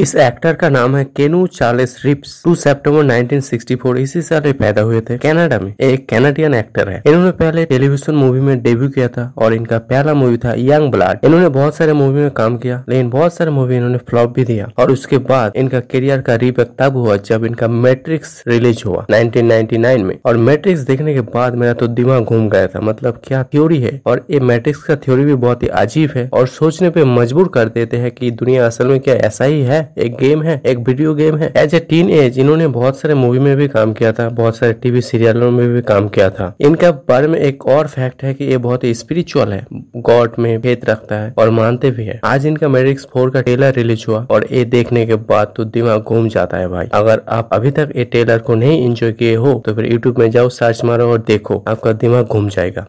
इस एक्टर का नाम है केनू चार्ल्स रिप्स। 2 सितंबर 1964 इसी साल ये पैदा हुए थे कनाडा में। एक कैनेडियन एक्टर है। इन्होंने पहले टेलीविजन मूवी में डेब्यू किया था और इनका पहला मूवी था यंग ब्लड। इन्होंने बहुत सारे मूवी में काम किया लेकिन बहुत सारे मूवी इन्होंने फ्लॉप भी दिया और उसके बाद इनका करियर का रीबैक तब हुआ जब इनका मैट्रिक्स रिलीज हुआ 1999 में। और मैट्रिक्स देखने के बाद मेरा तो दिमाग घूम गया था, मतलब क्या थ्योरी है। और ये मैट्रिक्स का थ्योरी भी बहुत ही अजीब है और सोचने पे मजबूर कर देते हैं कि दुनिया असल में क्या ऐसा ही है, एक गेम है, एक वीडियो गेम है। एज ए टीन एज इन्होंने बहुत सारे मूवी में भी काम किया था, बहुत सारे टीवी सीरियलों में भी काम किया था। इनका बारे में एक और फैक्ट है कि ये बहुत ही स्पिरिचुअल है, गॉड में भेद रखता है और मानते भी है। आज इनका मैट्रिक्स 4 का ट्रेलर रिलीज हुआ और ये देखने के बाद तो दिमाग घूम जाता है भाई। अगर आप अभी तक ये ट्रेलर को नहीं एंजॉय किए हो तो फिर यूट्यूब में जाओ, सर्च मारो और देखो, आपका दिमाग घूम जाएगा।